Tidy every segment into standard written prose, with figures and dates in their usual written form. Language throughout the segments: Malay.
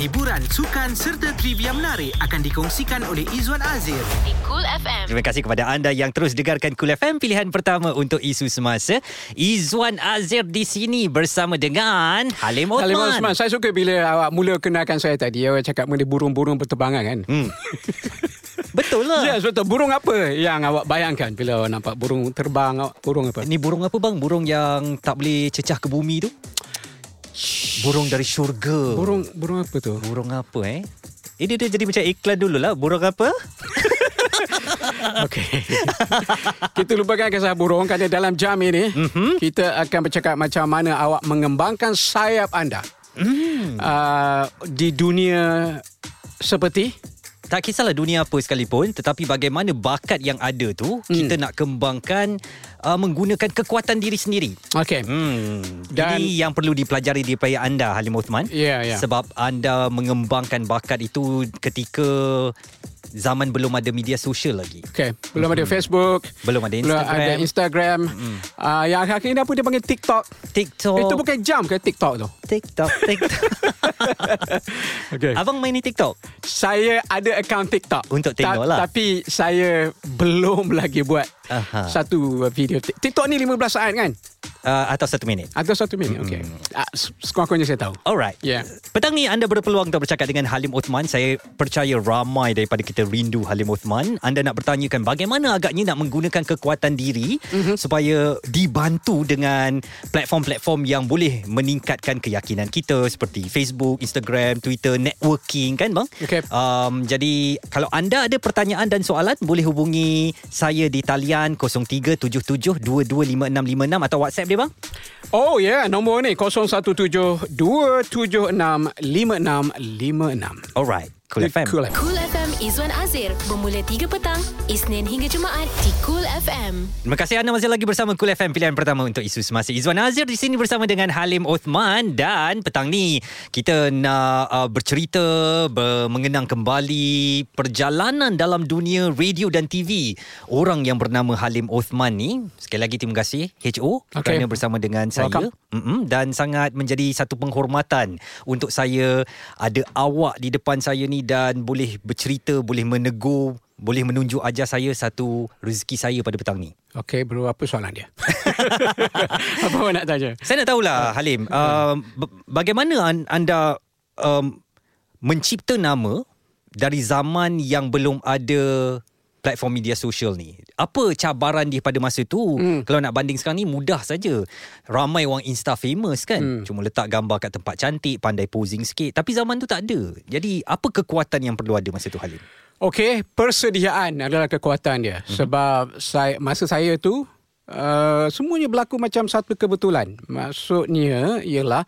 hiburan, sukan serta trivia menarik akan dikongsikan oleh Izwan Azir di Kool FM. Terima kasih kepada anda yang terus dengarkan Kool FM, pilihan pertama untuk isu semasa. Izwan Azir di sini bersama dengan Halim Othman. Halim Othman, saya suka bila awak mula kenalkan saya tadi. Awak cakap benda burung-burung berterbangan kan? Betul lah. Ya, betul. Burung apa yang awak bayangkan bila awak nampak burung terbang? Burung apa? Ini burung apa bang? Burung yang tak boleh cecah ke bumi tu? Burung dari syurga. Burung apa tu? Burung apa eh? Ini dia jadi macam iklan dululah. Burung apa? Okey. Kita lupakan kisah burung kerana dalam jam ini kita akan bercakap macam mana awak mengembangkan sayap anda di dunia seperti tak kisahlah dunia apa sekalipun, tetapi bagaimana bakat yang ada tu kita nak kembangkan menggunakan kekuatan diri sendiri. Okey. Dan ini yang perlu dipelajari daripada anda Halim Othman. Yeah. Sebab anda mengembangkan bakat itu ketika zaman belum ada media sosial lagi. Okey, belum ada Facebook, belum ada Instagram. Yang akhir ini apa dia panggil TikTok. Itu bukan jam ke TikTok tu? TikTok. Okey. Abang main ni TikTok? Saya ada akaun TikTok untuk tengoklah. Tapi saya belum lagi buat satu video. TikTok ni 15 saat kan? Atau 1 minit. Atau 1 minit, okey. Sekurang-kurangnya saya tahu. Alright. Yeah. Petang ni anda berpeluang untuk bercakap dengan Halim Othman. Saya percaya ramai daripada kita rindu Halim Othman. Anda nak bertanyakan bagaimana agaknya nak menggunakan kekuatan diri supaya dibantu dengan platform-platform yang boleh meningkatkan keyakinan kita seperti Facebook, Instagram, Twitter, networking kan bang? Okay. Jadi kalau anda ada pertanyaan dan soalan boleh hubungi saya di talian 0377225656 atau WhatsApp dia bang? Oh ya, nombor ni 0172765656. Alright, Cool FM. Cool FM Izwan Azir bermula 3 petang Isnin hingga Jumaat di Cool FM. Terima kasih anda masih lagi bersama Cool FM, pilihan pertama untuk isu semasa. Izwan Azir di sini bersama dengan Halim Othman dan petang ni kita nak bercerita mengenang kembali perjalanan dalam dunia radio dan TV orang yang bernama Halim Othman ni. Sekali lagi terima kasih HO kerana bersama dengan saya. Dan sangat menjadi satu penghormatan untuk saya ada awak di depan saya ni dan boleh bercerita, boleh menegur, boleh menunjuk ajar saya satu rezeki saya pada petang ni. Okey, bro, apa soalan dia? Apa nak tanya? Saya nak tahulah Halim, bagaimana anda mencipta nama dari zaman yang belum ada platform media sosial ni? Apa cabaran dia pada masa tu? Kalau nak banding sekarang ni mudah saja. Ramai orang Insta famous kan? Cuma letak gambar kat tempat cantik, pandai posing sikit. Tapi zaman tu tak ada. Jadi apa kekuatan yang perlu ada masa tu Halim? Okey, persediaan adalah kekuatan dia. Sebab masa saya tu semuanya berlaku macam satu kebetulan. Maksudnya ialah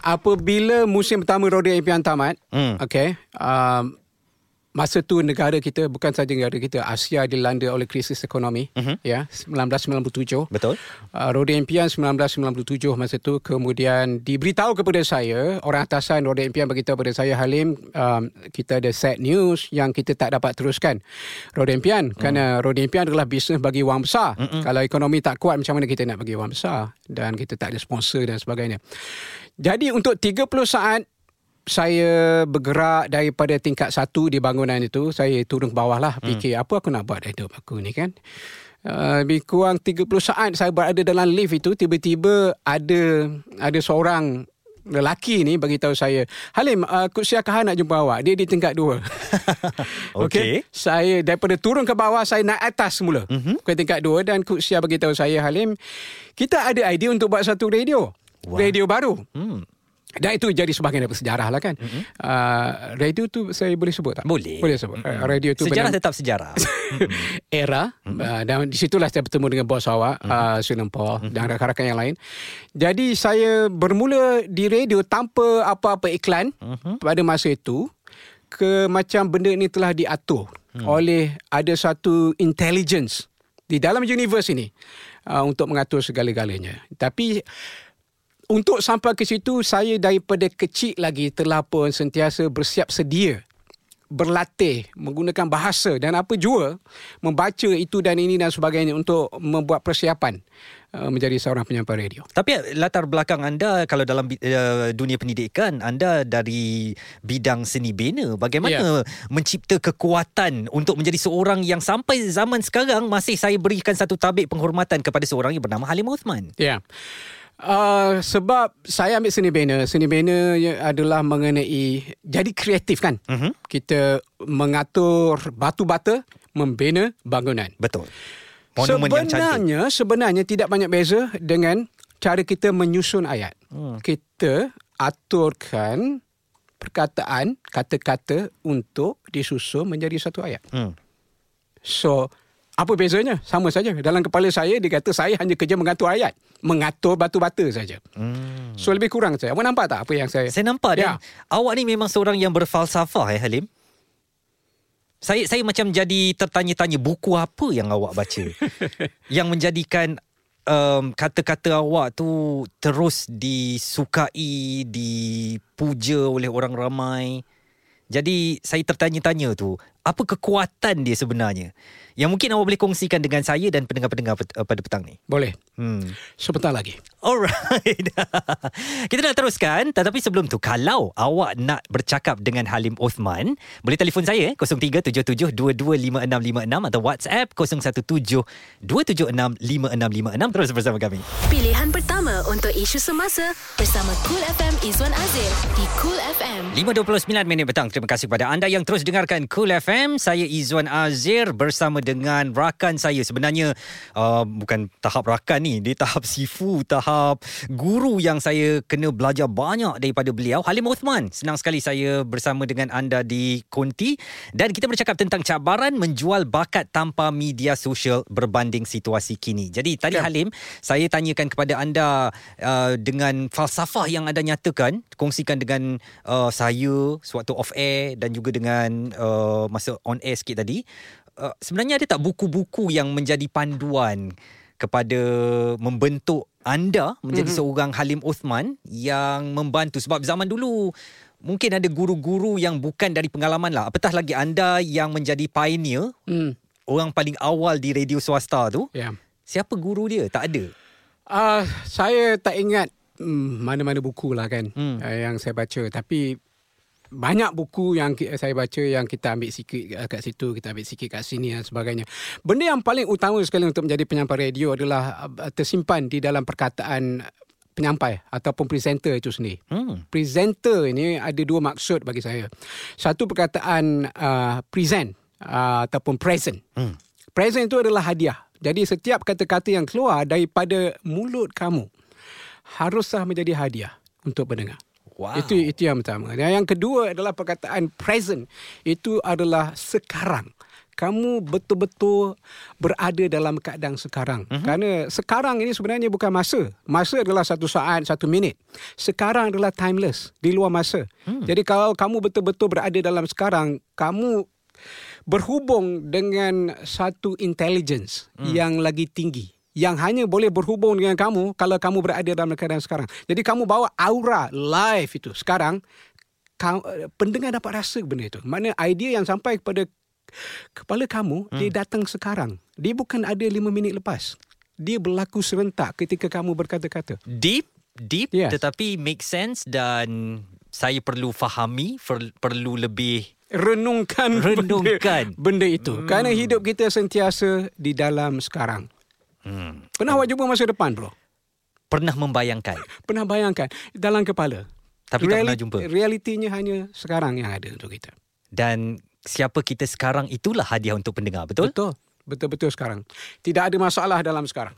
apabila musim pertama Roda Impian tamat, masa tu negara kita, bukan saja negara kita, Asia dilanda oleh krisis ekonomi. Ya, 1997. Betul. Roda Impian 1997 masa tu. Kemudian diberitahu kepada saya, orang atasan Roda Impian beritahu kepada saya, Halim, kita ada sad news yang kita tak dapat teruskan Roda Impian. Kerana Roda Impian adalah bisnes bagi wang besar. Kalau ekonomi tak kuat, macam mana kita nak bagi wang besar? Dan kita tak ada sponsor dan sebagainya. Jadi untuk 30 saat, saya bergerak daripada tingkat 1 di bangunan itu. Saya turun ke bawah lah. Fikir apa aku nak buat dari hidup aku ni kan. Lebih kurang 30 saat saya berada dalam lift itu. Tiba-tiba ada seorang lelaki ni beritahu saya, Halim, Kushairi Khan nak jumpa awak. Dia di tingkat 2. Okay. Saya daripada turun ke bawah, saya naik atas semula ke tingkat 2. Dan Kushairi beritahu saya, Halim, kita ada idea untuk buat satu radio. Wow. Radio baru. Dan itu jadi sebahagian daripada sejarah lah kan. Radio tu saya boleh sebut tak? Boleh sebut. Radio tu sejarah tetap sejarah. Era. Dan di situlah saya bertemu dengan bos awak, Sulem Paul dan rakan-rakan yang lain. Jadi saya bermula di radio tanpa apa-apa iklan pada masa itu. Ke macam benda ni telah diatur oleh ada satu intelligence di dalam universe ini untuk mengatur segala-galanya. Tapi untuk sampai ke situ, saya daripada kecil lagi telah pun sentiasa bersiap sedia berlatih menggunakan bahasa dan apa jua membaca itu dan ini dan sebagainya untuk membuat persiapan menjadi seorang penyampai radio. Tapi latar belakang anda kalau dalam dunia pendidikan, anda dari bidang seni bina. Bagaimana mencipta kekuatan untuk menjadi seorang yang sampai zaman sekarang masih saya berikan satu tabik penghormatan kepada seorang yang bernama Halim Othman? Ya. Sebab saya ambil seni bina. Seni bina adalah mengenai jadi kreatif kan. Kita mengatur batu-bata, membina bangunan. Betul. Monumen yang cantik. Sebenarnya tidak banyak beza dengan cara kita menyusun ayat. Kita aturkan perkataan, kata-kata untuk disusun menjadi satu ayat. So apa bezanya? Sama saja. Dalam kepala saya, dia kata saya hanya kerja mengatur ayat. Mengatur batu-bata saja. So, lebih kurang saya. Awak nampak tak apa yang saya... Saya nampak. Dan awak ni memang seorang yang berfalsafah, Halim. Saya macam jadi tertanya-tanya buku apa yang awak baca. Yang menjadikan kata-kata awak tu terus disukai, dipuja oleh orang ramai. Jadi saya tertanya-tanya tu, apa kekuatan dia sebenarnya? Yang mungkin awak boleh kongsikan dengan saya dan pendengar-pendengar pada petang ni. Boleh. Sebentar lagi. Alright. Kita nak teruskan. Tetapi sebelum tu, kalau awak nak bercakap dengan Halim Othman, boleh telefon saya 0377225656 atau WhatsApp 0172765656. Terus bersama kami. Pilihan pertama untuk isu semasa bersama Kool FM Izwan Azir di Kool FM. 5.29 petang. Terima kasih kepada anda yang terus dengarkan Kool FM. Saya Izwan Azir bersama dengan rakan saya. Sebenarnya bukan tahap rakan ni, dia tahap sifu, tahap guru yang saya kena belajar banyak daripada beliau, Halim Othman. Senang sekali saya bersama dengan anda di Konti dan kita bercakap tentang cabaran menjual bakat tanpa media sosial berbanding situasi kini. Jadi tadi Halim, saya tanyakan kepada anda dengan falsafah yang anda nyatakan, kongsikan dengan saya sewaktu off air dan juga dengan masa on air sikit tadi. Sebenarnya ada tak buku-buku yang menjadi panduan kepada membentuk anda menjadi seorang Halim Othman yang membantu? Sebab zaman dulu mungkin ada guru-guru yang bukan dari pengalaman lah, apatah lagi anda yang menjadi pioneer, orang paling awal di radio swasta tu. Siapa guru dia? Tak ada. Saya tak ingat mana-mana buku lah kan yang saya baca. Tapi banyak buku yang saya baca yang kita ambil sikit kat situ, kita ambil sikit kat sini dan sebagainya. Benda yang paling utama sekali untuk menjadi penyampai radio adalah tersimpan di dalam perkataan penyampai ataupun presenter itu sendiri. Presenter ini ada dua maksud bagi saya. Satu, perkataan present ataupun present. Present itu adalah hadiah. Jadi setiap kata-kata yang keluar daripada mulut kamu haruslah menjadi hadiah untuk pendengar. Wow. Itu yang pertama. Dan yang kedua adalah perkataan present. Itu adalah sekarang. Kamu betul-betul berada dalam keadaan sekarang. Kerana sekarang ini sebenarnya bukan masa. Masa adalah satu saat, satu minit. Sekarang adalah timeless, di luar masa. Jadi kalau kamu betul-betul berada dalam sekarang, kamu berhubung dengan satu intelligence yang lagi tinggi, yang hanya boleh berhubung dengan kamu kalau kamu berada dalam keadaan sekarang. Jadi kamu bawa aura live itu sekarang, pendengar dapat rasa benda itu. Makna idea yang sampai kepada kepala kamu, dia datang sekarang. Dia bukan ada 5 minit lepas. Dia berlaku serentak ketika kamu berkata-kata. Deep tetapi make sense. Dan saya perlu fahami, perlu lebih renungkan benda itu. Kerana hidup kita sentiasa di dalam sekarang. Pernah awak jumpa masa depan, bro? Pernah membayangkan. Pernah bayangkan dalam kepala, tapi tak pernah jumpa. Realitinya hanya sekarang yang ada untuk kita. Dan siapa kita sekarang, itulah hadiah untuk pendengar, betul? Betul. Betul-betul sekarang. Tidak ada masalah dalam sekarang.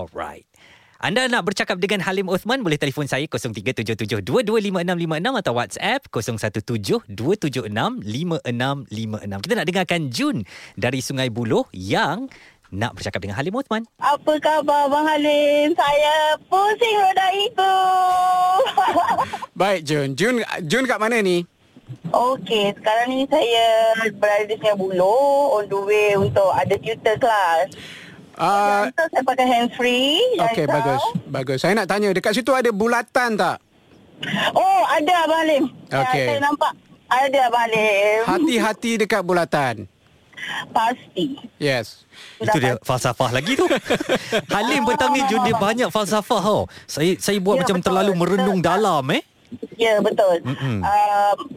Alright. Anda nak bercakap dengan Halim Othman, boleh telefon saya 0377225656 atau WhatsApp 0172765656. Kita nak dengarkan Jun dari Sungai Buloh yang nak bercakap dengan Halim Othman. Apa khabar Abang Halim? Saya pusing roda itu. Baik, Jun kat mana ni? Okey, sekarang ni saya berada di Sungai Buloh, on the way untuk ada tutor kelas. Tutor saya pakai hands-free. Okey, bagus. Saya nak tanya, dekat situ ada bulatan tak? Oh, ada Abang Halim. Okey. Saya nampak. Ada balik. Hati-hati dekat bulatan. Pasti. Yes. Sudah itu pasti. Dia falsafah lagi tu. Halim petang ni dia banyak falsafah tau. Saya buat macam betul, terlalu merenung betul, dalam Ya betul.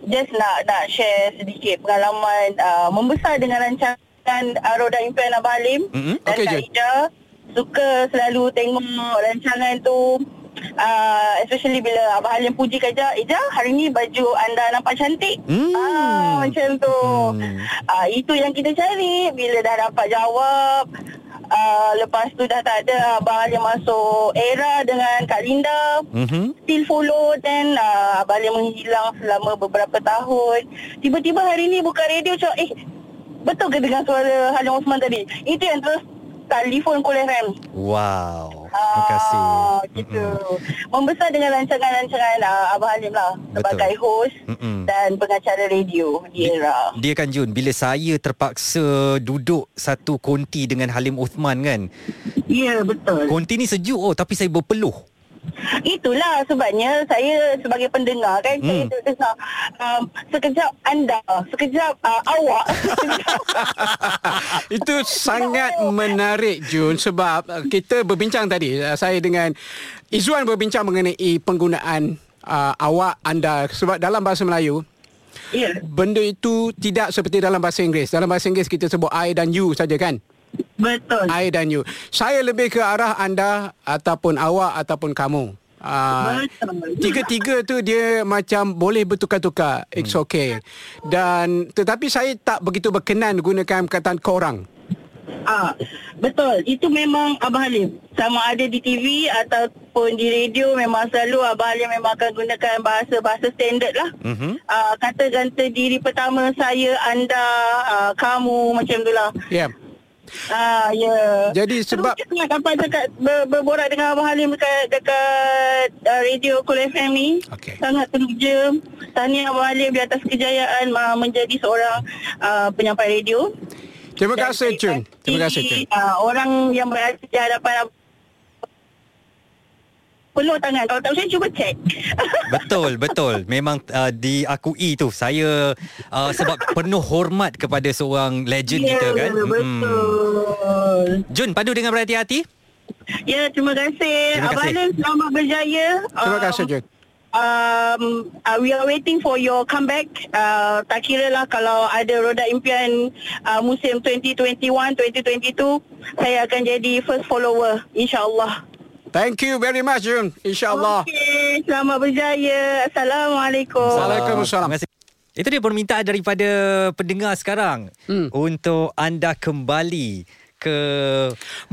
Just nak share sedikit pengalaman membesar dengan rancangan Roda Impian Abang Halim. Dan Kak Ida suka selalu tengok rancangan tu. Especially bila Abang Halim puji Kak Ija, Ija hari ni baju anda nampak cantik. Macam tu. Itu yang kita cari. Bila dah dapat jawab, lepas tu dah tak ada. Abang Halim masuk Era dengan Kak Linda. Still follow. Then Abang Halim menghilang selama beberapa tahun. Tiba-tiba hari ni buka radio macam, betul ke dengan suara Halim Othman tadi? Itu yang terus telefon Kool FM. Wow. Terima kasih. Gitu. Membesar dengan rancangan-rancangan Abang Halim lah sebagai host dan pengacara radio di Era. Dia kan Jun, bila saya terpaksa duduk satu konti dengan Halim Othman kan. Ya, betul. Konti ni sejuk tapi saya berpeluh. Itulah sebabnya saya sebagai pendengar kan, saya terdengar sekejap anda, sekejap awak. Itu sangat menarik Jun, sebab kita berbincang tadi, saya dengan Izwan berbincang mengenai penggunaan awak, anda, sebab dalam bahasa Melayu benda itu tidak seperti dalam bahasa Inggeris. Dalam bahasa Inggeris kita sebut I dan you saja kan. Betul. I dan you. Saya lebih ke arah anda ataupun awak ataupun kamu. Tiga-tiga tu dia macam boleh bertukar-tukar. It's okay. Dan tetapi saya tak begitu berkenan gunakan perkataan korang. Betul. Itu memang Abang Halim. Sama ada di TV ataupun di radio, memang selalu Abang Halim memang akan gunakan bahasa-bahasa standard lah. Kata ganti diri pertama saya, anda, kamu, macam tu lah. Ya. Jadi sebab apa dekat berborak dengan Abang Halim dekat radio Cool FM ni. Sangat teruja. Tahniah Abang Halim di atas kejayaan menjadi seorang penyampai radio. Terima kasih Cun. Terima kasih Cun. Orang yang berada di hadapan peluh tangan. Kalau tak, saya cuba cek. Betul. Memang diakui tu. Saya sebab penuh hormat kepada seorang legend kita kan. Betul. Jun, padu dengan berhati-hati. Ya, terima kasih. Abang Halim, selamat berjaya. Terima kasih Jun. We are waiting for your comeback. Tak kira lah kalau ada Roda Impian musim 2021-2022, saya akan jadi first follower, insyaAllah. Thank you very much Jun. InsyaAllah. Okay, selamat berjaya. Assalamualaikum. Waalaikumsalam. Itu dia permintaan daripada pendengar sekarang untuk anda kembali ke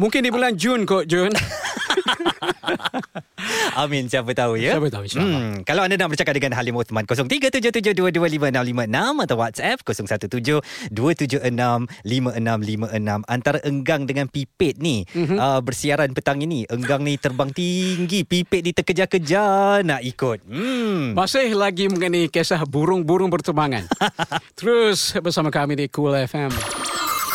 mungkin di bulan Jun kot Jun. Amin, siapa tahu ya. Siapa tahu insyaAllah. Kalau anda nak bercakap dengan Halim Othman, 0377225656 atau WhatsApp 0172765656. Antara enggang dengan pipit ni, bersiaran petang ini, enggang ni terbang tinggi, pipit ni terkejar-kejar nak ikut. Masih lagi mengenai kisah burung-burung berterbangan. Terus bersama kami di Cool FM.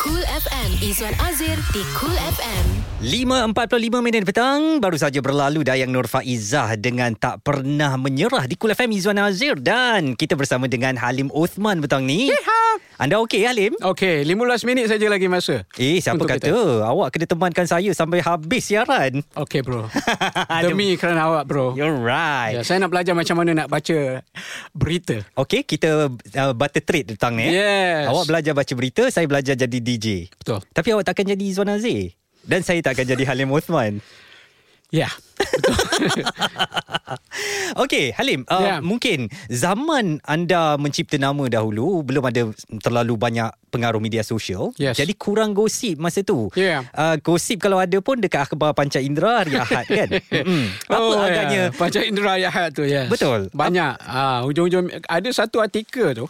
Cool FM, Izwan Azir di Cool FM. 5.45 petang, baru saja berlalu Dayang Nur Faizah dengan Tak Pernah Menyerah di Cool FM. Izwan Azir dan kita bersama dengan Halim Othman petang ni. Yeehaw. Anda okey Halim? Okey, 15 minit saja lagi masa. Siapa kata kita? Awak kena temankan saya sampai habis siaran. Okey bro. Demi kerana awak bro. You're right. Saya nak belajar macam mana nak baca berita. Okey, kita butter trade petang ni. Yes. Awak belajar baca berita, saya belajar jadi DJ. Betul. Tapi awak takkan jadi Izwan Azir dan saya takkan jadi Halim Othman. Ya. Okey Halim, mungkin zaman anda mencipta nama dahulu belum ada terlalu banyak pengaruh media sosial. Jadi kurang gosip masa tu. Gosip kalau ada pun dekat akhbar Panca Indera hari Ahad kan. Agaknya Panca Indera hari Ahad tu. Betul. Banyak hujung-hujung ada satu artikel tu.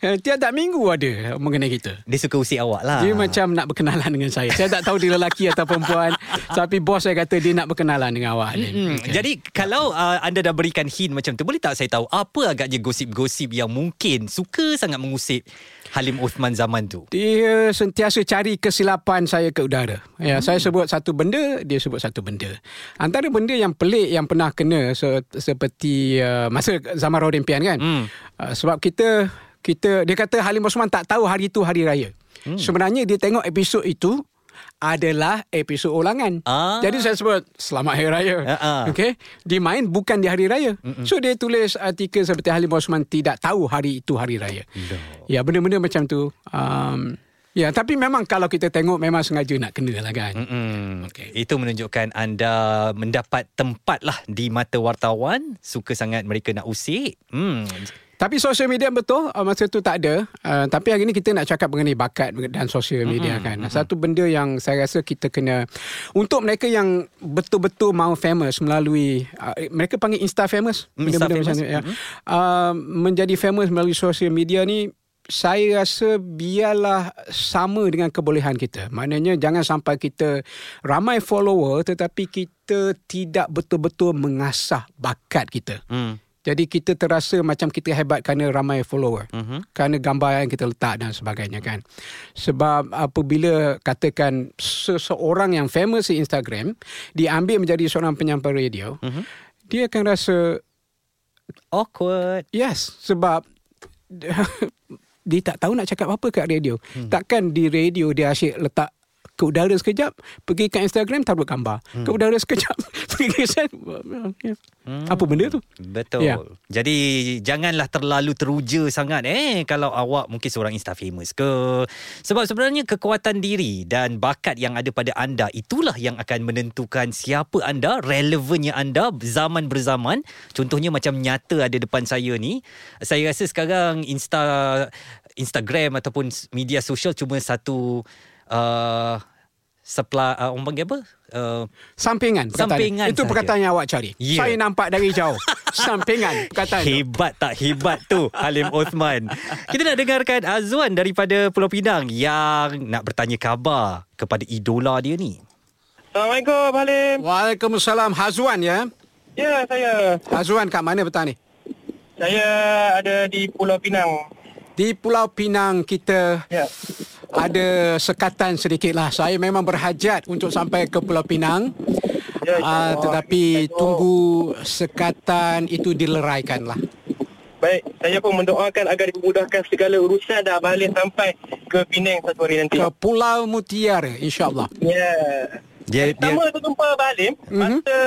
Tiap-tiap minggu ada mengenai kita. Dia suka usik awak lah. Dia macam nak berkenalan dengan saya. Saya tak tahu dia lelaki atau perempuan. Tapi bos saya kata dia nak berkenalan dengan awak. Jadi kalau anda dah berikan hint macam tu, boleh tak saya tahu apa agaknya gosip-gosip yang mungkin suka sangat mengusip Halim Othman zaman tu? Dia sentiasa cari kesilapan saya ke udara. Saya sebut satu benda, dia sebut satu benda. Antara benda yang pelik yang pernah kena seperti masa zaman Roda Impian kan. Sebab kita dia kata Halim Othman tak tahu hari itu hari raya. Sebenarnya dia tengok episod itu adalah episod ulangan. Jadi saya sebut selamat hari raya. Okey, dimain bukan di hari raya. So dia tulis artikel seperti Halim Othman tidak tahu hari itu hari raya. Ya, benda-benda macam tu. Ya, tapi memang kalau kita tengok memang sengaja nak kena lah kan. Okay. Itu menunjukkan anda mendapat tempat lah di mata wartawan. Suka sangat mereka nak usik. Tapi social media betul masa tu tak ada. Tapi hari ni kita nak cakap mengenai bakat dan social media kan. Satu benda yang saya rasa kita kena, untuk mereka yang betul-betul mau famous melalui mereka panggil Insta famous, benda-benda famous. Macam ni, ya. Menjadi famous melalui social media ni, saya rasa biarlah sama dengan kebolehan kita. Maknanya jangan sampai kita ramai follower tetapi kita tidak betul-betul mengasah bakat kita. Jadi kita terasa macam kita hebat kerana ramai follower, kerana gambar yang kita letak dan sebagainya kan. Sebab apabila katakan seseorang yang famous di Instagram diambil menjadi seorang penyampai radio, dia akan rasa awkward. Yes, sebab dia tak tahu nak cakap apa kat radio. Takkan di radio dia asyik letak ke udara sekejap, pergi kat Instagram taruh gambar, ke udara sekejap pergi ke sen. Apa benda tu? Betul. Jadi janganlah terlalu teruja sangat kalau awak mungkin seorang Insta famous ke. Sebab sebenarnya kekuatan diri dan bakat yang ada pada anda, itulah yang akan menentukan siapa anda, relevannya anda zaman berzaman. Contohnya macam nyata ada depan saya ni, saya rasa sekarang Instagram ataupun media sosial cuma satu orang panggil apa? Sampingan. Itu perkataan yang awak cari. Saya nampak dari jauh. Sampingan perkataan. Hebat tak hebat tu Halim Othman. Kita nak dengarkan Azwan daripada Pulau Pinang yang nak bertanya khabar kepada idola dia ni. Assalamualaikum Halim. Waalaikumsalam. Azwan ya? Ya, saya. Azwan kat mana petang ni? Saya ada di Pulau Pinang. Di Pulau Pinang kita. Ya. Ada sekatan sedikit lah. Saya memang berhajat untuk sampai ke Pulau Pinang, tetapi tunggu sekatan itu dileraikan lah. Baik, saya pun mendoakan agar dimudahkan segala urusan dan balik sampai ke Pinang satu hari nanti, ke Pulau Mutiara, insyaAllah. Pertama berjumpa Abang Halim masa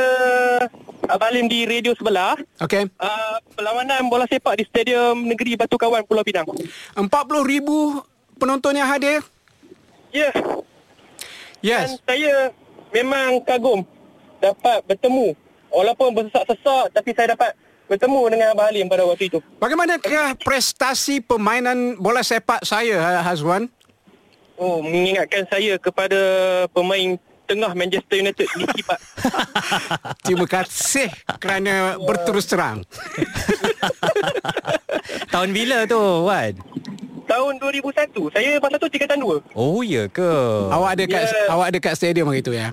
Abang Halim di radio sebelah. Okey. Perlawanan bola sepak di Stadium Negeri Batu Kawan Pulau Pinang, 40,000 penonton yang hadir. Ya. Yes. Dan saya memang kagum dapat bertemu, walaupun bersesak-sesak, tapi saya dapat bertemu dengan Abang Halim pada waktu itu. Bagaimanakah prestasi permainan bola sepak saya, Hazwan? Oh, mengingatkan saya kepada pemain tengah Manchester United, Mickey Pak. Terima kasih kerana berterus terang. Tahun bila tu, Wan? Tahun 2001. Saya masa tu tingkatan 2. Oh, ya ke? Awak ada kat stadium hari tu ya?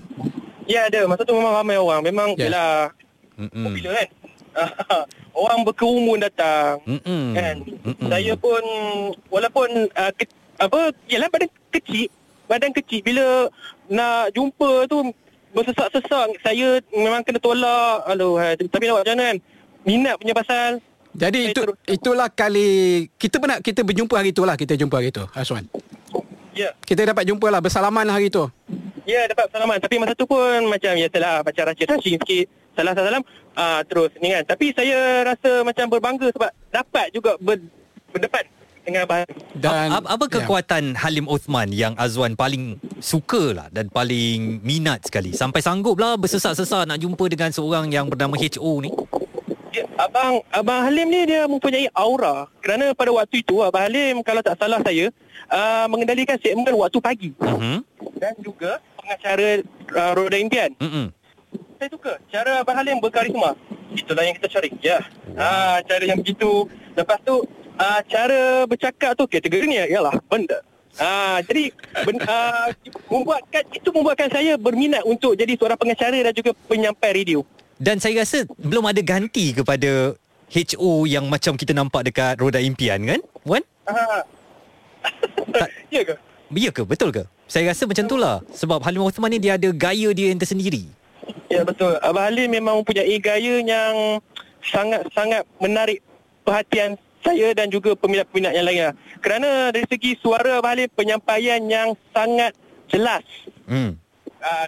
Ya, ada. Masa tu memang ramai orang. Memang bila popular kan? Orang berkerumun datang. Kan? Saya pun walaupun pada kecil, badan kecil, bila nak jumpa tu bersesak-sesak, saya memang kena tolak. Tapi nak macam mana kan? Minat punya pasal. Jadi itulah kali kita berjumpa hari itulah, kita jumpa hari itu, Azwan. Ya. Kita dapat jumpa lah, bersalaman hari itu. Ya, dapat bersalaman. Tapi masa tu pun macam macam racun-racun sikit. Salam-salam terus ni kan. Tapi saya rasa macam berbangga sebab dapat juga berdepan dengan Abang. Dan apa kekuatan Halim Othman yang Azwan paling suka lah dan paling minat sekali, sampai sanggup lah bersesak-sesak nak jumpa dengan seorang yang bernama HO ni? Abang Halim ni dia mempunyai aura. Kerana pada waktu itu Abang Halim, kalau tak salah saya, mengendalikan segmen waktu pagi dan juga pengacara Roda Impian. Saya suka cara Abang Halim berkarisma. Itulah yang kita cari. Cara yang begitu. Lepas tu cara bercakap tu kategorinya ialah benda. Jadi membuatkan saya berminat untuk jadi seorang pengacara dan juga penyampai radio. Dan saya rasa belum ada ganti kepada HO yang macam kita nampak dekat Roda Impian kan, Wan? Ya ke? Ya ke? Betul ke? Saya rasa macam itulah. Sebab Halim Othman ni dia ada gaya dia yang tersendiri. Ya, betul. Abang Halim memang mempunyai gaya yang sangat-sangat menarik perhatian saya dan juga peminat-peminat yang lainnya. Kerana dari segi suara Halim, penyampaian yang sangat jelas.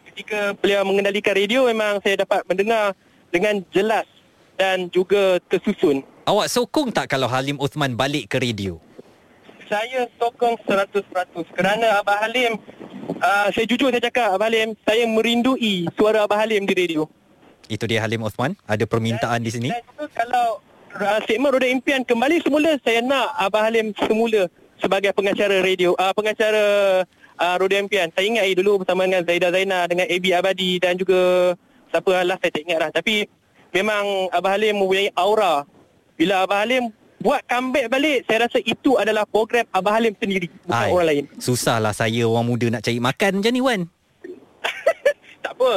Ketika beliau mengendalikan radio, memang saya dapat mendengar dengan jelas dan juga tersusun. Awak sokong tak kalau Halim Othman balik ke radio? Saya sokong 100%. Kerana Abang Halim, saya jujur saya cakap, Abang Halim, saya merindui suara Abang Halim di radio. Itu dia Halim Othman. Ada permintaan dan, di sini. Dan juga kalau segmen Roda Impian kembali semula, saya nak Abang Halim semula sebagai pengacara radio, Roda Impian. Saya ingat dulu bersama dengan Zaidah Zainah, dengan AB Abadi dan juga siapa lah saya tak ingat lah. Tapi memang Abang Halim mempunyai aura. Bila Abang Halim buat comeback balik, saya rasa itu adalah program Abang Halim sendiri, bukan orang lain. Susahlah saya orang muda nak cari makan macam ni, Wan. Tak apa,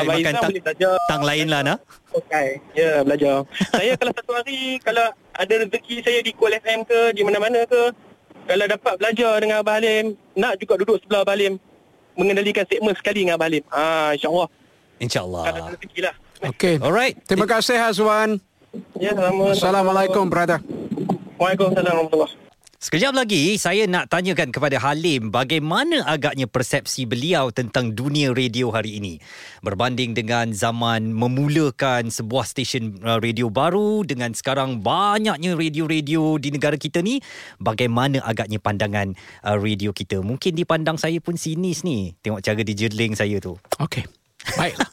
Abang Izwan boleh belajar. Tang lain lah nak. Okay. Ya, belajar. Saya kalau satu hari, kalau ada rezeki saya di Kool FM ke, di mana-mana ke, kalau dapat belajar dengan Abang Halim, nak juga duduk sebelah Abang Halim, mengendalikan segmen sekali dengan Abang Halim. InsyaAllah. InsyaAllah. Kalau ada rezeki lah. Okay. Alright. Terima kasih, Hazwan. Ya, selamat. Assalamualaikum, brother. Waalaikumsalam warahmatullahi. Sekejap lagi saya nak tanyakan kepada Halim bagaimana agaknya persepsi beliau tentang dunia radio hari ini berbanding dengan zaman memulakan sebuah stesen radio baru dengan sekarang banyaknya radio-radio di negara kita ni. Bagaimana agaknya pandangan radio kita? Mungkin dipandang saya pun sinis ni, tengok cara dijeling saya tu. Okey. Baiklah.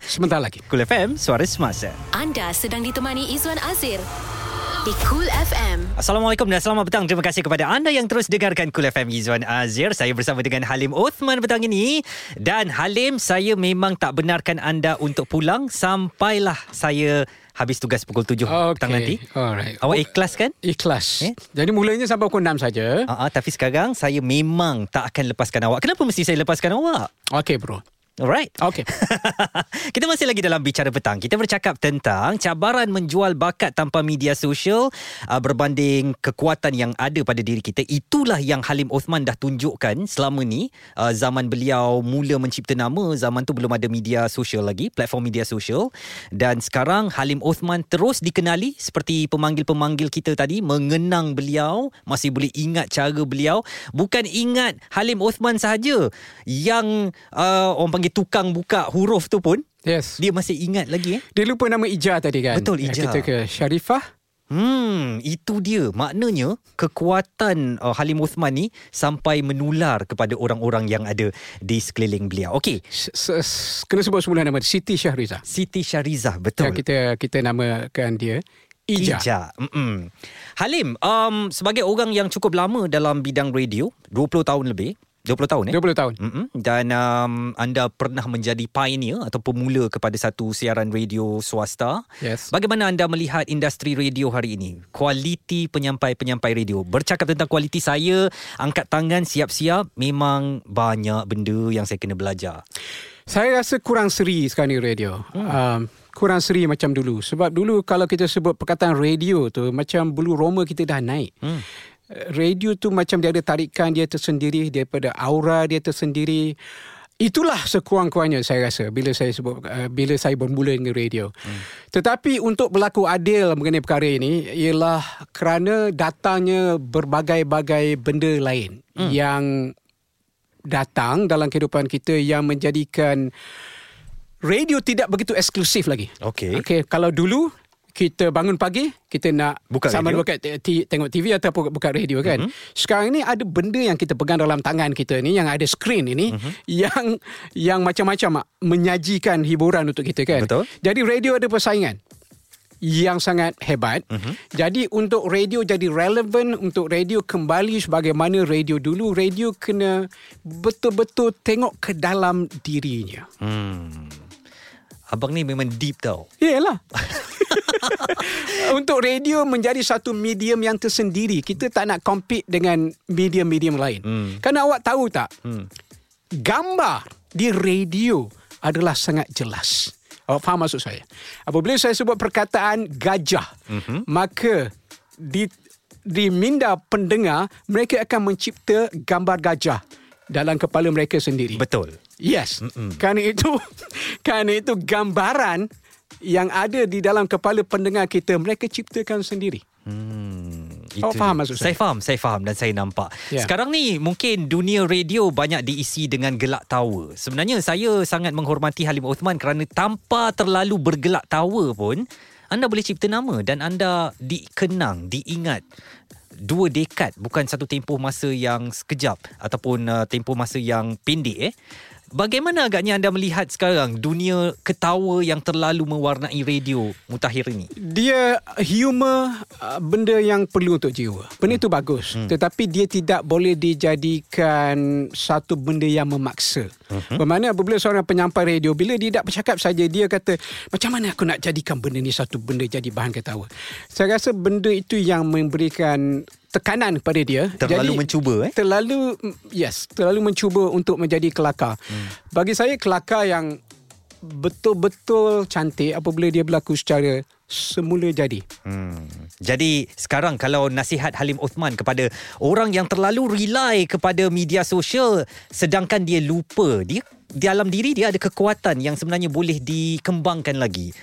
Sebentar lagi. Kool FM, suara semasa. Anda sedang ditemani Izwan Azir di Kool FM. Assalamualaikum dan selamat petang. Terima kasih kepada anda yang terus dengarkan Kool FM. Izwan Azir, saya bersama dengan Halim Othman petang ini. Dan Halim, saya memang tak benarkan anda untuk pulang sampailah saya habis tugas pukul 7 petang nanti. Alright. Awak ikhlas kan? Ikhlas. Jadi mulanya sampai pukul 6 saja. Tapi sekarang saya memang tak akan lepaskan awak. Kenapa mesti saya lepaskan awak? Okey bro. Alright. Okay. Kita masih lagi dalam Bicara Petang. Kita bercakap tentang cabaran menjual bakat tanpa media sosial berbanding kekuatan yang ada pada diri kita. Itulah yang Halim Othman dah tunjukkan selama ni. Zaman beliau mula mencipta nama, zaman tu belum ada media sosial lagi, platform media sosial. Dan sekarang Halim Othman terus dikenali seperti pemanggil-pemanggil kita tadi mengenang beliau, masih boleh ingat cara beliau. Bukan ingat Halim Othman sahaja, yang orang panggil tukang buka huruf tu pun, yes, dia masih ingat lagi. Dia lupa nama Ija tadi kan. Betul, Ija. Kita ke Sharifah. Itu dia. Maknanya kekuatan Halim Othman ni sampai menular kepada orang-orang yang ada di sekeliling beliau. Okey. Kena sebut semula nama Siti Syahriza. Siti Syahriza, betul. Ya, kita namakan dia Ija. Halim, sebagai orang yang cukup lama dalam bidang radio, 20 tahun lebih. 20 tahun. Dan anda pernah menjadi pioneer atau pemula kepada satu siaran radio swasta. Yes. Bagaimana anda melihat industri radio hari ini? Kualiti penyampai-penyampai radio. Bercakap tentang kualiti, saya angkat tangan siap-siap, memang banyak benda yang saya kena belajar. Saya rasa kurang seri sekarang ni radio. Kurang seri macam dulu. Sebab dulu kalau kita sebut perkataan radio tu, macam bulu roma kita dah naik. Radio tu macam dia ada tarikan dia tersendiri, daripada aura dia tersendiri. Itulah sekurang-kurangnya saya rasa bila saya sebut, bila saya bermula dengan radio. Tetapi untuk berlaku adil mengenai perkara ini ialah kerana datangnya berbagai-bagai benda lain yang datang dalam kehidupan kita yang menjadikan radio tidak begitu eksklusif lagi. Okey, kalau dulu kita bangun pagi, kita nak buka sama radio, buka tengok TV atau buka radio kan. Sekarang ni ada benda yang kita pegang dalam tangan kita ni, yang ada skrin ini, yang macam-macam menyajikan hiburan untuk kita kan. Betul. Jadi radio ada persaingan yang sangat hebat. Jadi untuk radio jadi relevan, untuk radio kembali sebagaimana radio dulu, radio kena betul-betul tengok ke dalam dirinya. Abang ni memang deep tau. Yelah. Untuk radio menjadi satu medium yang tersendiri. Kita tak nak compete dengan medium-medium lain. Kerana awak tahu tak, gambar di radio adalah sangat jelas. Awak faham maksud saya? Apabila saya sebut perkataan gajah, maka di minda pendengar, mereka akan mencipta gambar gajah dalam kepala mereka sendiri. Betul. Yes. Kerana itu gambaran yang ada di dalam kepala pendengar kita, mereka ciptakan sendiri. Awak faham maksud saya? Saya faham dan saya nampak. Sekarang ni mungkin dunia radio banyak diisi dengan gelak tawa. Sebenarnya saya sangat menghormati Halim Othman kerana tanpa terlalu bergelak tawa pun anda boleh cipta nama dan anda dikenang, diingat 2 dekad, bukan satu tempoh masa yang sekejap ataupun tempoh masa yang pendek. Bagaimana agaknya anda melihat sekarang dunia ketawa yang terlalu mewarnai radio mutakhir ini? Dia humor benda yang perlu untuk jiwa. Benda itu bagus, tetapi dia tidak boleh dijadikan satu benda yang memaksa. Bermakna apabila seorang penyampai radio, bila dia tidak bercakap saja, dia kata macam mana aku nak jadikan benda ni satu benda jadi bahan ketawa. Saya rasa benda itu yang memberikan tekanan kepada dia. Terlalu jadi, mencuba terlalu mencuba untuk menjadi kelakar. Bagi saya, kelakar yang betul-betul cantik apabila dia berlaku secara semula jadi. Jadi sekarang kalau nasihat Halim Othman kepada orang yang terlalu rely kepada media sosial sedangkan dia lupa, dia dalam diri dia ada kekuatan yang sebenarnya boleh dikembangkan lagi.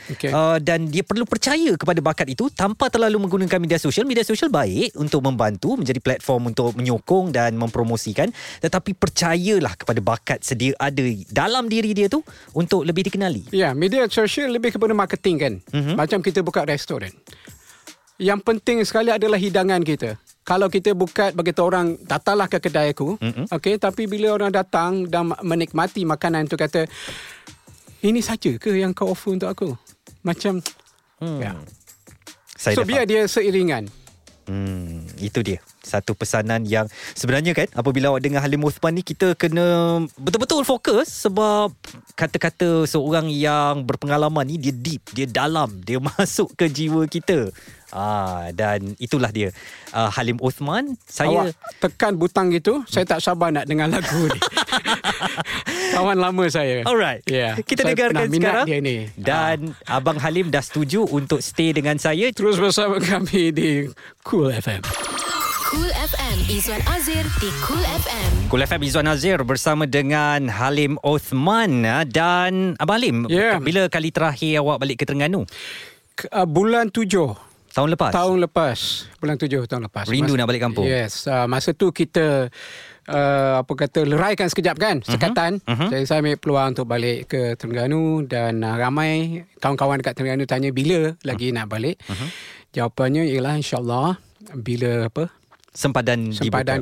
Dan dia perlu percaya kepada bakat itu tanpa terlalu menggunakan media sosial. Media sosial baik untuk membantu, menjadi platform untuk menyokong dan mempromosikan, tetapi percayalah kepada bakat sedia ada dalam diri dia tu untuk lebih dikenali. Ya, media sosial lebih kepada marketing kan. Macam kita buka restoran, yang penting sekali adalah hidangan kita. Kalau kita buka bagi orang datanglah ke kedai aku, tapi bila orang datang dan menikmati makanan tu kata, ini saja ke yang kau offer untuk aku? Macam So biar dia seiringan. Itu dia satu pesanan yang sebenarnya kan, apabila awak dengar Halim Othman ni, kita kena betul-betul fokus sebab kata-kata seorang yang berpengalaman ni dia deep, dia dalam, dia masuk ke jiwa kita. Dan itulah dia Halim Othman. Saya awak tekan butang itu, saya tak sabar nak dengar lagu ni. Kawan lama saya. Alright. Kita saya dengarkan sekarang ni. Dan Abang Halim dah setuju untuk stay dengan saya. Terus bersama kami di Cool FM. Kool FM, Izwan Azir di Kool FM. Kool FM, Izwan Azir bersama dengan Halim Othman. Dan Abang Halim, bila kali terakhir awak balik ke Terengganu? Bulan 7. Tahun lepas. Bulan 7 tahun lepas. Rindu nak balik kampung? Yes. Masa tu kita leraikan sekejap kan, sekatan. Jadi saya ambil peluang untuk balik ke Terengganu. Dan ramai kawan-kawan dekat Terengganu tanya bila lagi nak balik. Jawapannya ialah insyaAllah bila sempadan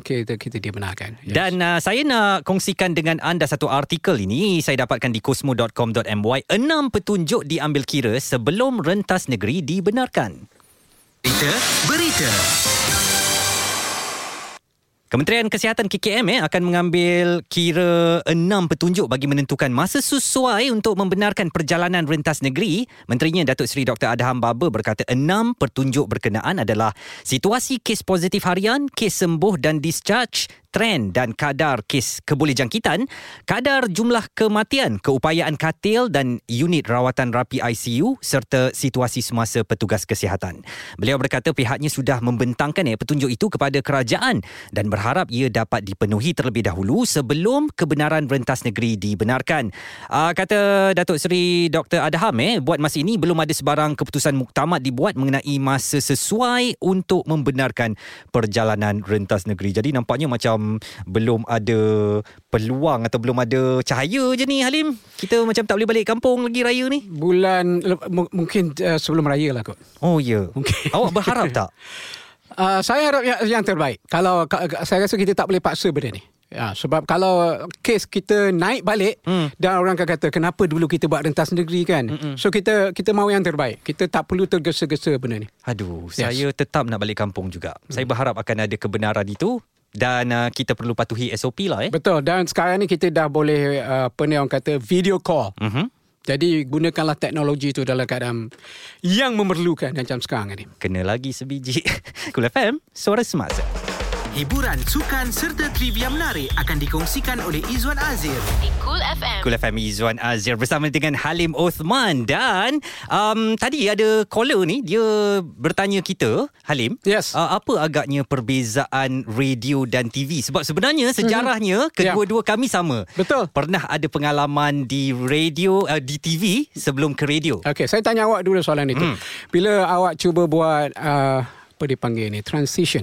kita dibenarkan. Dan saya nak kongsikan dengan anda satu artikel ini. Saya dapatkan di kosmo.com.my. 6 petunjuk diambil kira sebelum rentas negeri dibenarkan. Berita. Kementerian Kesihatan KKM akan mengambil kira 6 petunjuk bagi menentukan masa sesuai untuk membenarkan perjalanan rentas negeri. Menterinya Datuk Seri Dr. Adham Baba berkata 6 petunjuk berkenaan adalah situasi kes positif harian, kes sembuh dan discharge, trend dan kadar kes kebolehjangkitan, kadar jumlah kematian, keupayaan katil dan unit rawatan rapi ICU serta situasi semasa petugas kesihatan. Beliau berkata pihaknya sudah membentangkan petunjuk itu kepada kerajaan dan berharap ia dapat dipenuhi terlebih dahulu sebelum kebenaran rentas negeri dibenarkan. Kata Datuk Seri Dr. Adham, buat masa ini belum ada sebarang keputusan muktamad dibuat mengenai masa sesuai untuk membenarkan perjalanan rentas negeri. Jadi nampaknya macam belum ada peluang atau belum ada cahaya je ni Halim. Kita macam tak boleh balik kampung lagi raya ni. Mungkin sebelum raya lah kot. Oh ya. Yeah. Awak berharap tak? Saya harap yang terbaik. Kalau saya rasa kita tak boleh paksa benda ni. Ya, sebab kalau kes kita naik balik dan orang akan kata kenapa dulu kita buat rentas negeri kan. So kita mau yang terbaik. Kita tak perlu tergesa-gesa benda ni. Aduh, saya tetap nak balik kampung juga. Saya berharap akan ada kebenaran itu. Dan kita perlu patuhi SOP lah. Betul. Dan sekarang ni kita dah boleh orang kata video call. Jadi gunakanlah teknologi itu dalam keadaan yang memerlukan macam sekarang ni. Kena lagi sebiji. Kool FM, suara semasa. Hiburan, sukan serta trivia menarik akan dikongsikan oleh Izwan Azir di Kool FM. Kool FM, Izwan Azir bersama dengan Halim Othman. Dan tadi ada caller ni, dia bertanya kita, Halim, apa agaknya perbezaan radio dan TV? Sebab sebenarnya sejarahnya kedua-dua kami sama. Betul. Pernah ada pengalaman di radio, di TV sebelum ke radio. Okey, saya tanya awak dulu soalan itu. Bila awak cuba buat apa dipanggil ni, transisi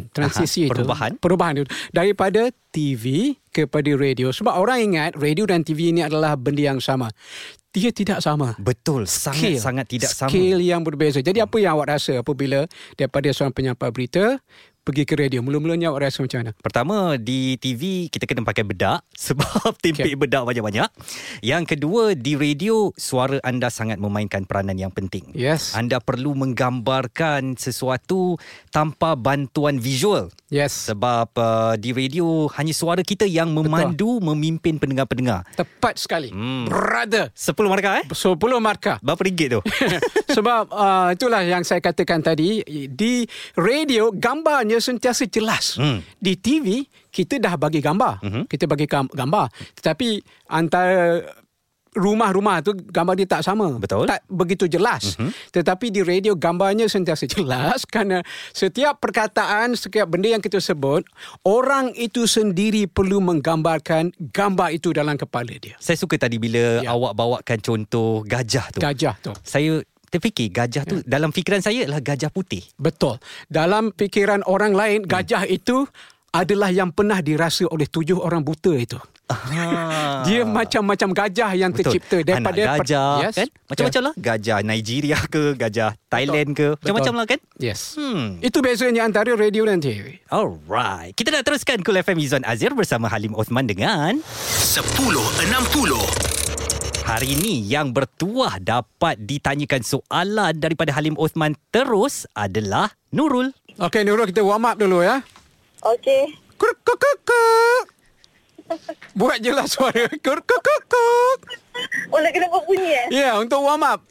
itu, perubahan itu daripada TV kepada radio. Sebab orang ingat radio dan TV ini adalah benda yang sama. Dia tidak sama. Betul, sangat-sangat tidak sama. Scale yang berbeza. Jadi apa yang awak rasa apabila daripada seorang penyampai berita pergi ke radio? Mula-mulanya awak rasa macam mana? Pertama, di TV kita kena pakai bedak sebab timpik bedak banyak-banyak. Yang kedua, di radio suara anda sangat memainkan peranan yang penting. Yes. Anda perlu menggambarkan sesuatu tanpa bantuan visual. Yes. Sebab di radio hanya suara kita yang memandu, memimpin pendengar-pendengar. Tepat sekali. Brother. 10 markah 10 markah. Berapa ringgit tu? Sebab itulah yang saya katakan tadi, di radio gambarnya sentiasa jelas. Di TV kita dah bagi gambar. Kita bagi gambar, tetapi antara rumah-rumah tu gambar dia tak sama. Betul. Tak begitu jelas. Tetapi di radio gambarnya sentiasa jelas, kerana setiap perkataan, setiap benda yang kita sebut, orang itu sendiri perlu menggambarkan gambar itu dalam kepala dia. Saya suka tadi bila awak bawakan contoh gajah tu. Saya terfikir gajah tu dalam fikiran saya adalah gajah putih. Betul. Dalam fikiran orang lain, gajah itu adalah yang pernah dirasa oleh 7 orang buta itu. Dia macam-macam gajah yang tercipta daripada anak gajah, kan? Macam-macam lah. Gajah Nigeria ke, gajah Thailand ke, macam-macam lah, kan? Yes. Itu bezanya antara radio dan TV. Alright. Kita nak teruskan Kool FM, Izwan Azir bersama Halim Othman dengan 10.60. Hari ini yang bertuah dapat ditanyakan soalan daripada Halim Othman terus adalah Nurul. Okey Nurul, kita warm up dulu ya. Okey. Buat je lah suara. Oh, nak kena buat bunyi eh? Ya, untuk warm up.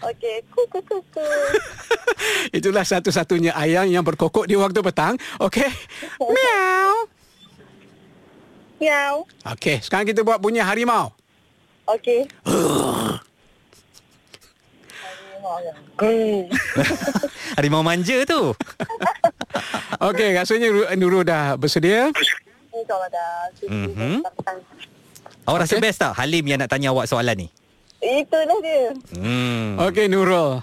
Okey. Itulah satu-satunya ayam yang berkokok di waktu petang. Okey. Miau. Miau. Okey, sekarang kita buat bunyi harimau. Okey. Harimau manja tu. Okey, rasanya Nurul dah bersedia. Awak rasa best tak Halim yang nak tanya awak soalan ni? Itulah dia. Okey Nurul,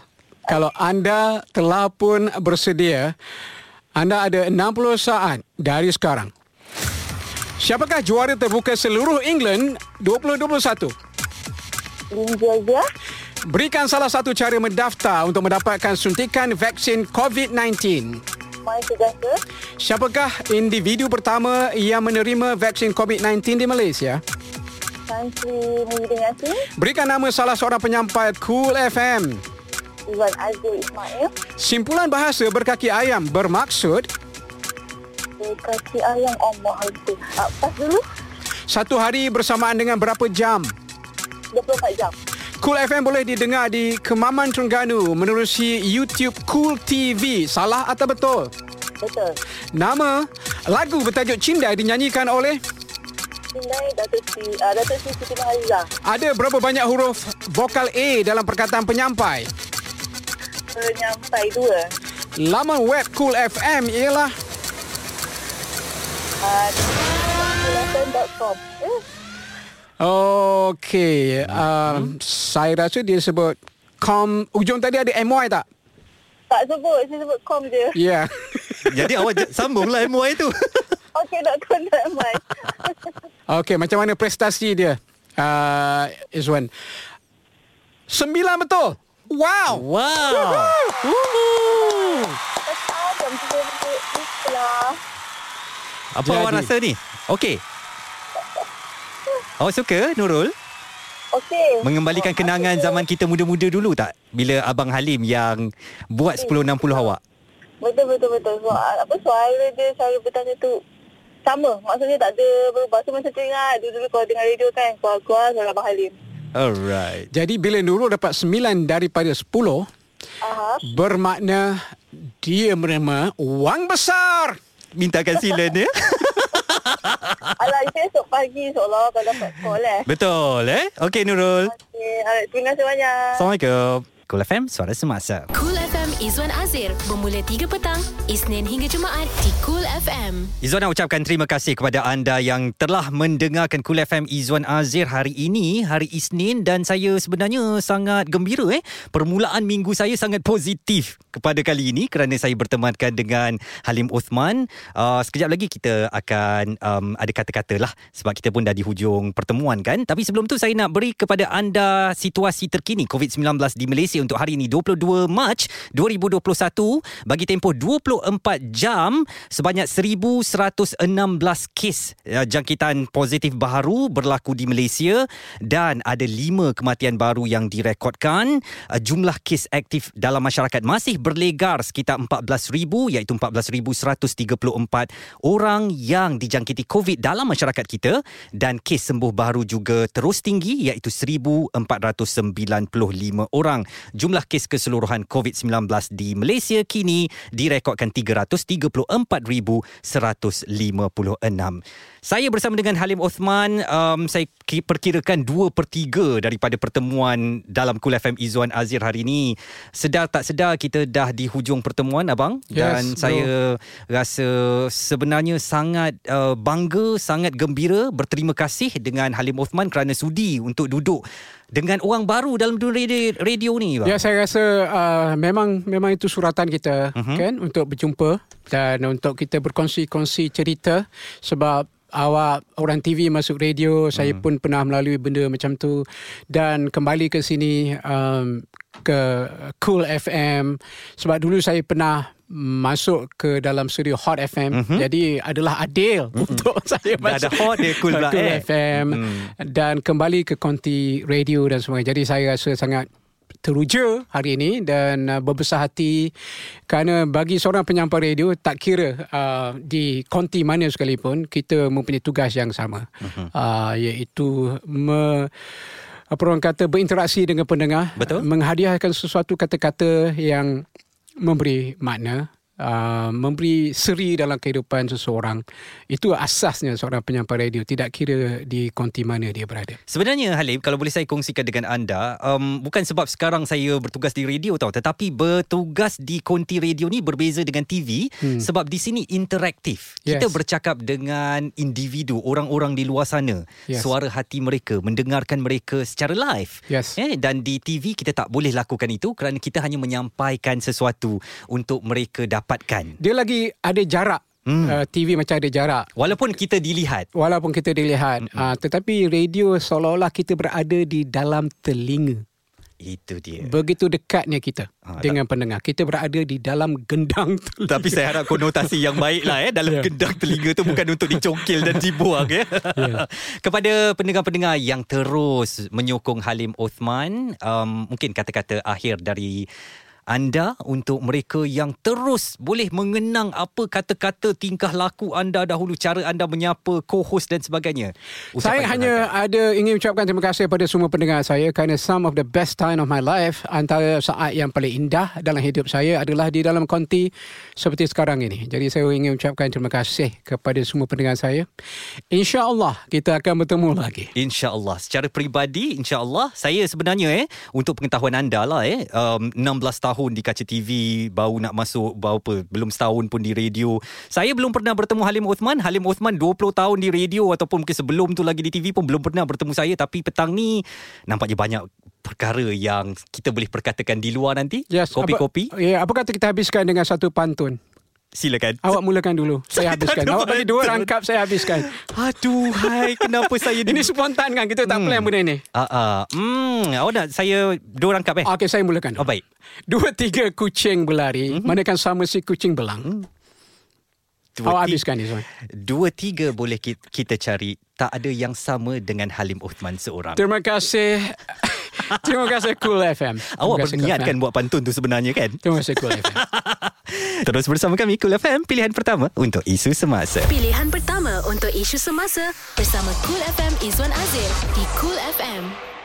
kalau anda telah pun bersedia, anda ada 60 saat dari sekarang. Siapakah juara terbuka seluruh England 2021? India. Berikan salah satu cara mendaftar untuk mendapatkan suntikan vaksin COVID-19. Siapakah individu pertama yang menerima vaksin COVID-19 di Malaysia? Berikan nama salah seorang penyampai Kool FM. Izwan Azir Ismail. Simpulan bahasa berkaki ayam bermaksud? Berkaki ayam, Allah itu. Pas dulu. Satu hari bersamaan dengan berapa jam? 24 jam. Kool FM boleh didengar di Kemaman Terengganu menerusi YouTube Cool TV. Salah atau betul? Betul. Nama lagu bertajuk Cindai dinyanyikan oleh? Cindai, Datuk Siti Haliza. Ada berapa banyak huruf vokal A dalam perkataan penyampai? Penyampai 2. Laman web Kool FM ialah? Koolfm.com. Okey, saya rasa dia sebut com. Ujung tadi ada MY tak? Tak sebut, saya sebut com je. Ya. Jadi awak sambunglah MY tu. Okey, tak kena MY. Okey, macam mana prestasi dia? Izwan. 9 betul. Wow. Wow. Woohoo. Apa awak rasa ni? Okey. Awak suka Nurul? Okey. Mengembalikan kenangan zaman kita muda-muda dulu tak? Bila Abang Halim yang buat 10.60 awak. Betul. Apa suara dia, suara bertanya tu sama. Maksudnya tak ada berubah. So masa tu ingat dulu kalau dengar radio kan, keluar-keluar suara Abang Halim. Alright. Jadi bila Nurul dapat 9 daripada 10, bermakna dia menerima wang besar. Mintakan sila dia. Alah, esok pagi insyaAllah kalau dapat call. Betul. Okey Nurul. Okey, alright, terima kasih banyak. Assalamualaikum. Kool FM, suara semasa. Kool FM, Izwan Azir, bermula 3 petang, Isnin hingga Jumaat di Kool FM. Izwan nak ucapkan terima kasih kepada anda yang telah mendengarkan Kool FM Izwan Azir hari ini, hari Isnin, dan saya sebenarnya sangat gembira. Permulaan minggu saya sangat positif kepada kali ini kerana saya bertemankan dengan Halim Othman. Sekejap lagi kita akan ada kata-kata lah sebab kita pun dah di hujung pertemuan kan. Tapi sebelum tu saya nak beri kepada anda situasi terkini COVID-19 di Malaysia untuk hari ini 22 Mac 2021 bagi tempoh 24 jam sebanyak 1,116 kes jangkitan positif baru berlaku di Malaysia dan ada 5 kematian baru yang direkodkan. Jumlah kes aktif dalam masyarakat masih berlegar sekitar 14,000 iaitu 14,134 orang yang dijangkiti COVID dalam masyarakat kita dan kes sembuh baru juga terus tinggi iaitu 1,495 orang. Jumlah kes keseluruhan COVID-19 di Malaysia kini direkodkan 334,156. Saya bersama dengan Halim Othman. Saya perkirakan 2/3 daripada pertemuan dalam Kool FM Izwan Azir hari ini. Sedar tak sedar kita dah di hujung pertemuan abang. Dan yes, saya rasa sebenarnya sangat bangga, sangat gembira, berterima kasih dengan Halim Othman kerana sudi untuk duduk dengan orang baru dalam dunia radio ni bang. Ya, saya rasa memang itu suratan kita kan untuk berjumpa dan untuk kita berkongsi-kongsi cerita sebab awak orang TV masuk radio, saya pun pernah melalui benda macam tu dan kembali ke sini ke Kool FM sebab dulu saya pernah masuk ke dalam studio Hot FM. Jadi adalah adil untuk saya masuk Kool FM dan kembali ke konti radio dan semua. Jadi saya rasa sangat teruja hari ini dan berbesar hati kerana bagi seorang penyampai radio tak kira di konti mana sekalipun kita mempunyai tugas yang sama, iaitu berinteraksi dengan pendengar. Betul? Menghadiahkan sesuatu kata-kata yang memberi makna, memberi seri dalam kehidupan seseorang. Itu asasnya seorang penyampai radio, tidak kira di konti mana dia berada. Sebenarnya Halim, kalau boleh saya kongsikan dengan anda, bukan sebab sekarang saya bertugas di radio tau, tetapi bertugas di konti radio ni berbeza dengan TV sebab di sini interaktif. Kita bercakap dengan individu, orang-orang di luar sana, suara hati mereka, mendengarkan mereka secara live. Dan di TV kita tak boleh lakukan itu kerana kita hanya menyampaikan sesuatu untuk mereka dapatkan. Dia lagi ada jarak. TV macam ada jarak. Walaupun kita dilihat. Tetapi radio seolah-olah kita berada di dalam telinga. Itu dia. Begitu dekatnya kita dengan pendengar. Kita berada di dalam gendang telinga. Tapi saya harap konotasi yang baiklah dalam gendang telinga tu bukan untuk dicongkel dan dibuang Kepada pendengar-pendengar yang terus menyokong Halim Othman, mungkin kata-kata akhir dari anda untuk mereka yang terus boleh mengenang apa kata-kata, tingkah laku anda dahulu, cara anda menyapa co-host dan sebagainya. Ucapan saya hanya ingin ucapkan terima kasih kepada semua pendengar saya kerana some of the best time of my life, antara saat yang paling indah dalam hidup saya adalah di dalam konti seperti sekarang ini. Jadi saya ingin ucapkan terima kasih kepada semua pendengar saya. InsyaAllah kita akan bertemu lagi. InsyaAllah. Secara peribadi InsyaAllah saya sebenarnya untuk pengetahuan anda lah 16 tahun di kaca TV, baru nak masuk belum setahun pun di radio. Saya belum pernah bertemu Halim Othman 20 tahun di radio ataupun mungkin sebelum tu lagi di TV pun belum pernah bertemu saya. Tapi petang ni nampaknya banyak perkara yang kita boleh perkatakan di luar nanti. Kopi-kopi. Apa kata kita habiskan dengan satu pantun? Silakan. Awak mulakan dulu. Saya habiskan. Awak bagi 2 rangkap, saya habiskan. Aduhai, kenapa saya ini spontan kan? Kita tak plan benda ni. Awak nak saya 2 rangkap Okey, saya mulakan dulu. Oh, baik. 2-3 kucing berlari, manakan sama si kucing belang. Awak habiskan ni. 2-3 boleh kita cari. Tak ada yang sama dengan Halim Othman seorang. Terima kasih. Terima kasih Kool FM. Awak berniat kan buat pantun tu sebenarnya kan? Terima kasih Kool FM. Terus bersama kami Kool FM, pilihan pertama untuk isu semasa. Pilihan pertama untuk isu semasa bersama Kool FM Izwan Azir di Kool FM.